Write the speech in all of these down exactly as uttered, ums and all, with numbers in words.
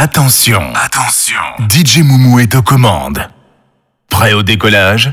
Attention, attention, D J Moumou est aux commandes. Prêt au décollage ?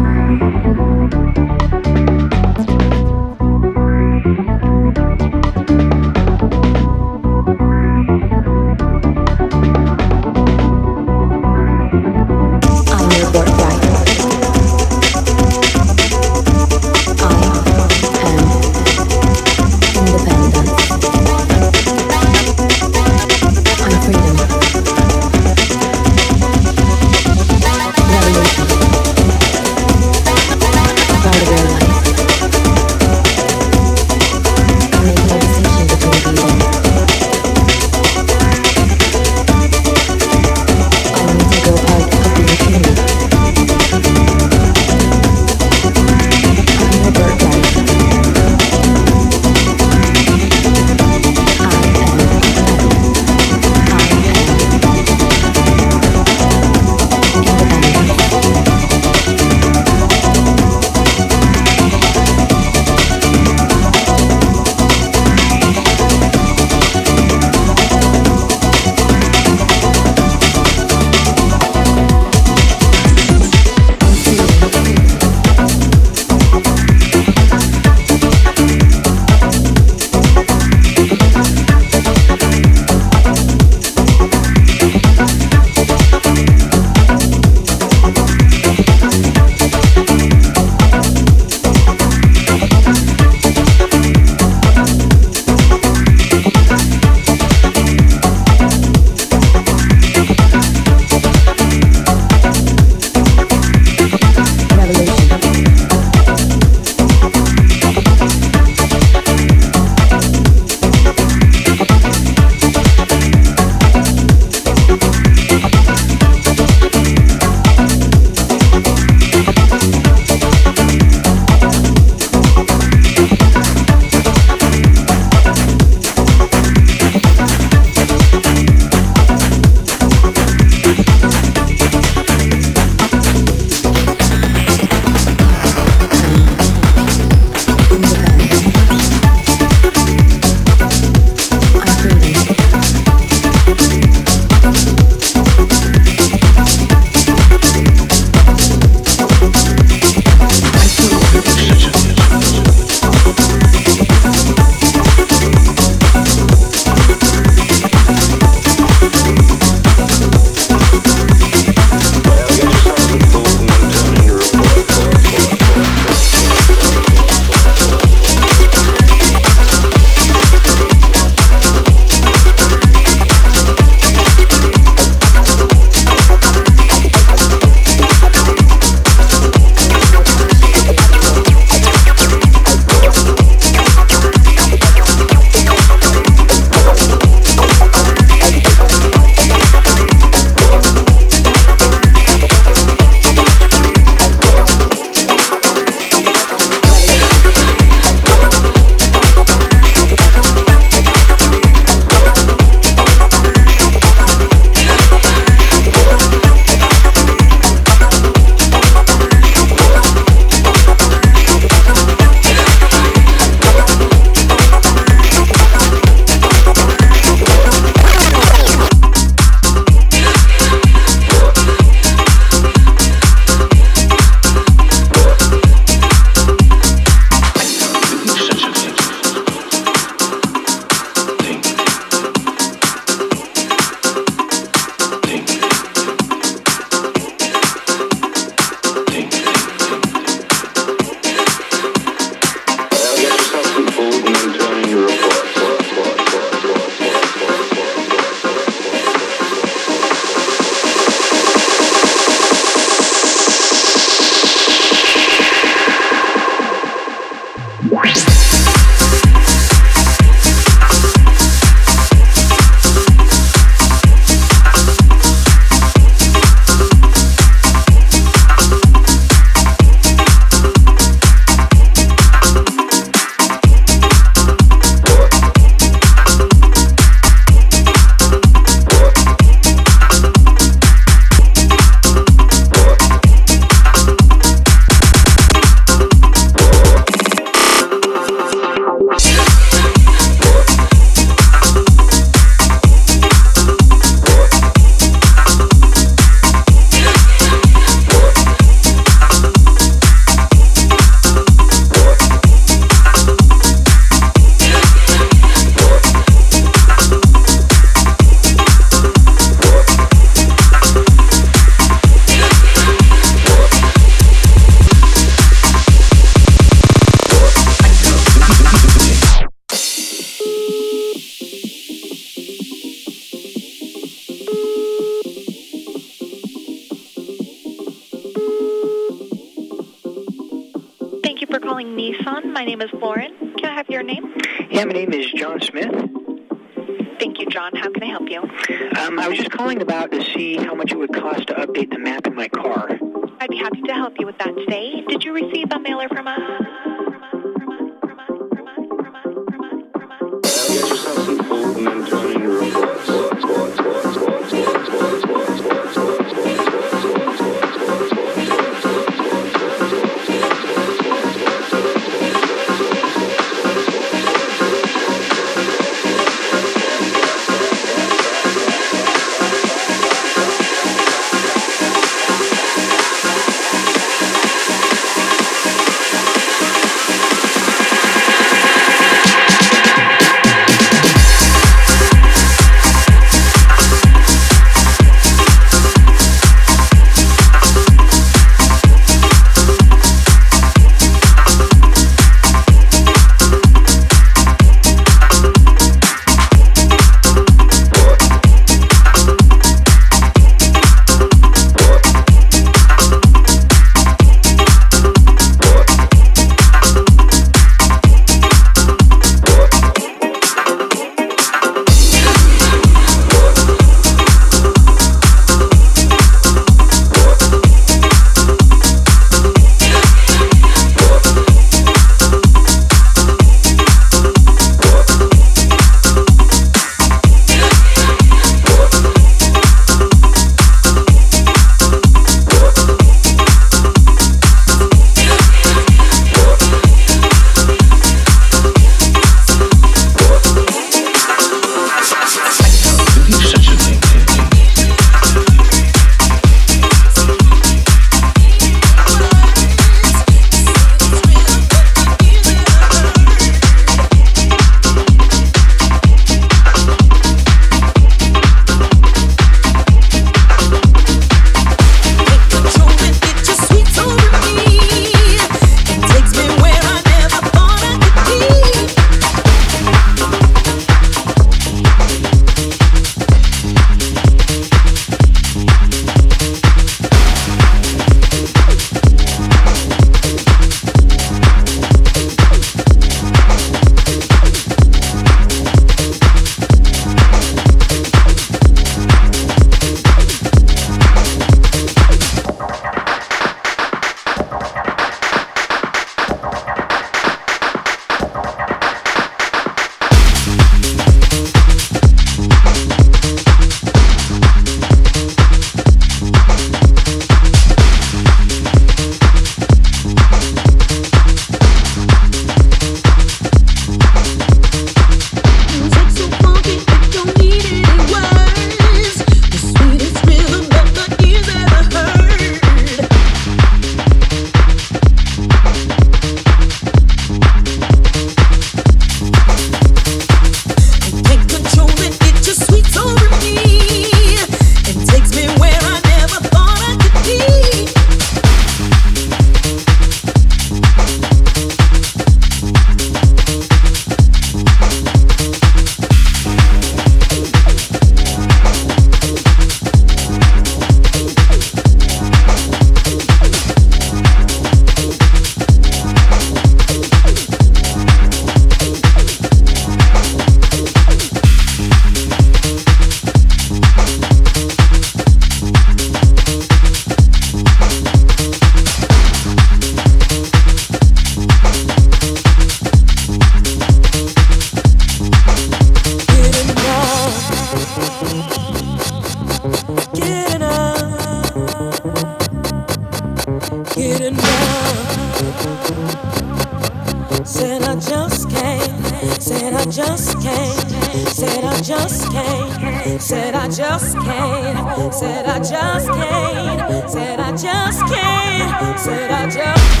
Said I just can't. Said I just can't. Said I just can't. Said I just can't. Said I just can't. Said I just can't. Said I just.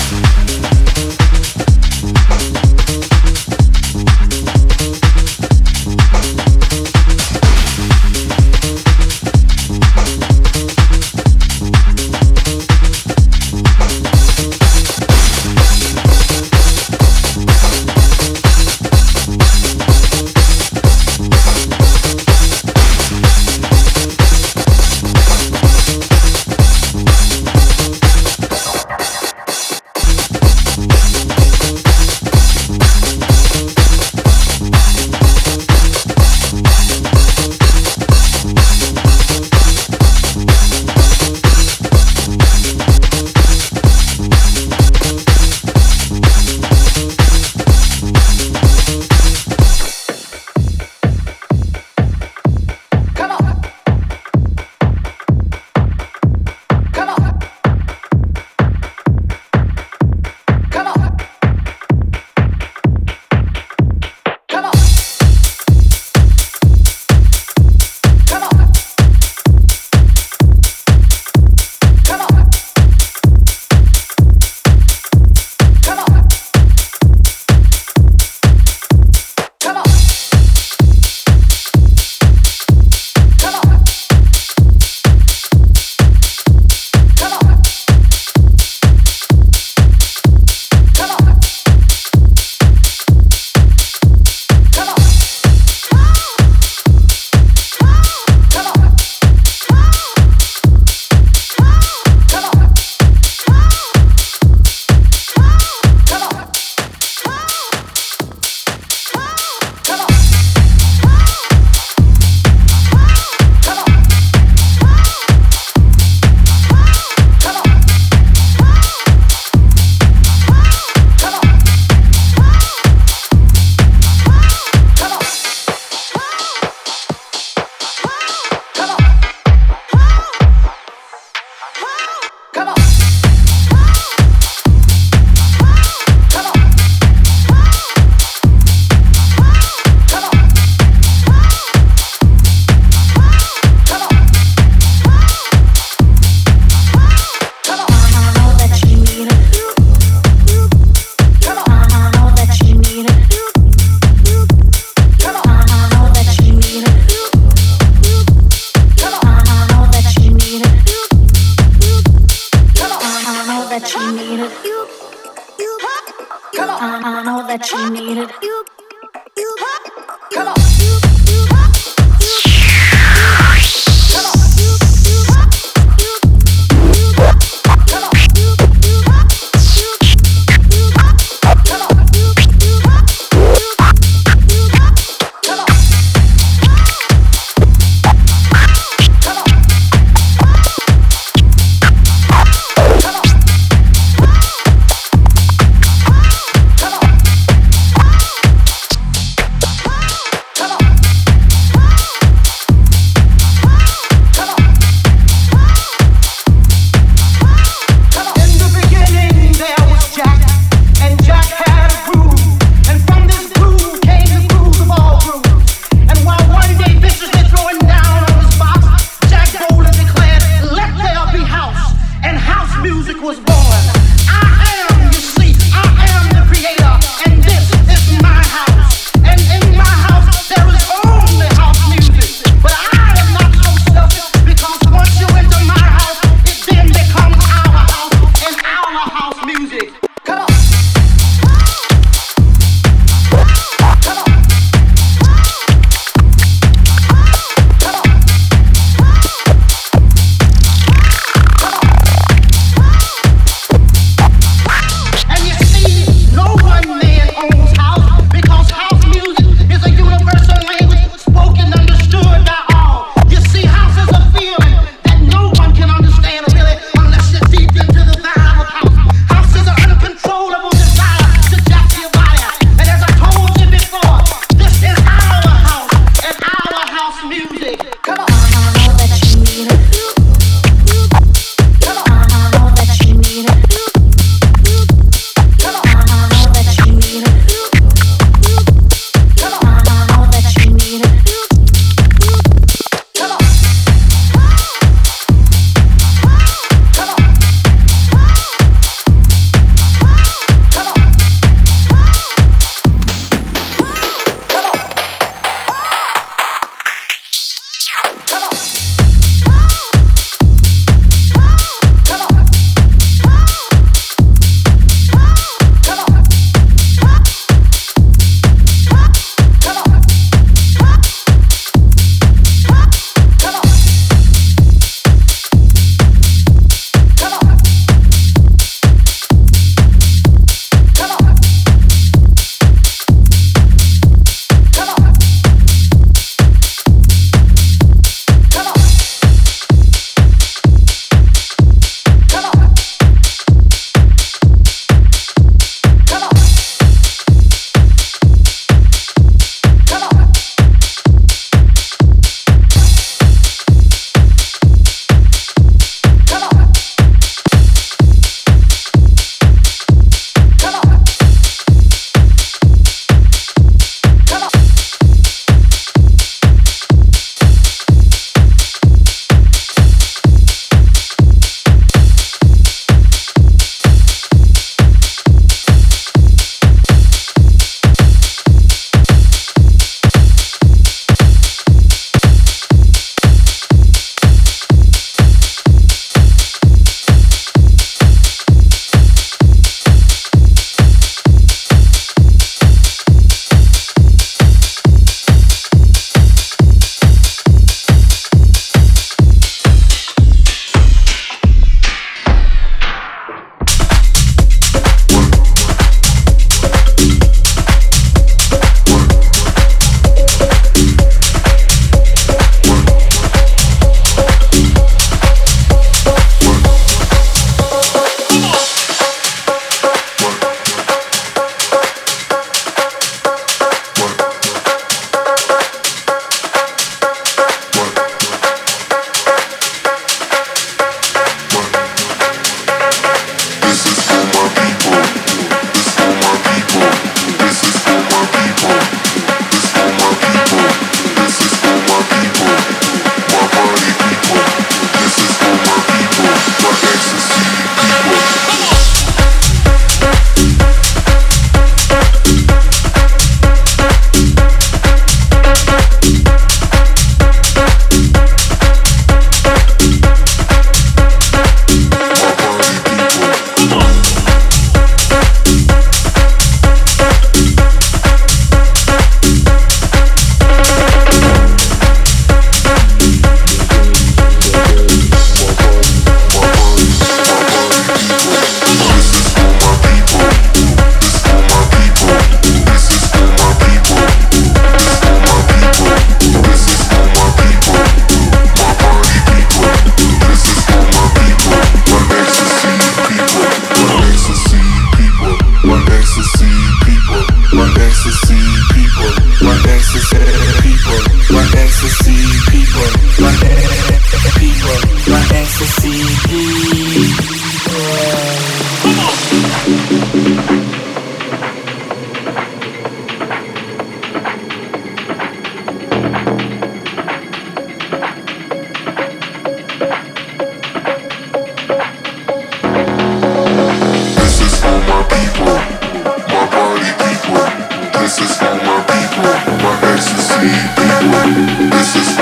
Yes, yes,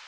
yes.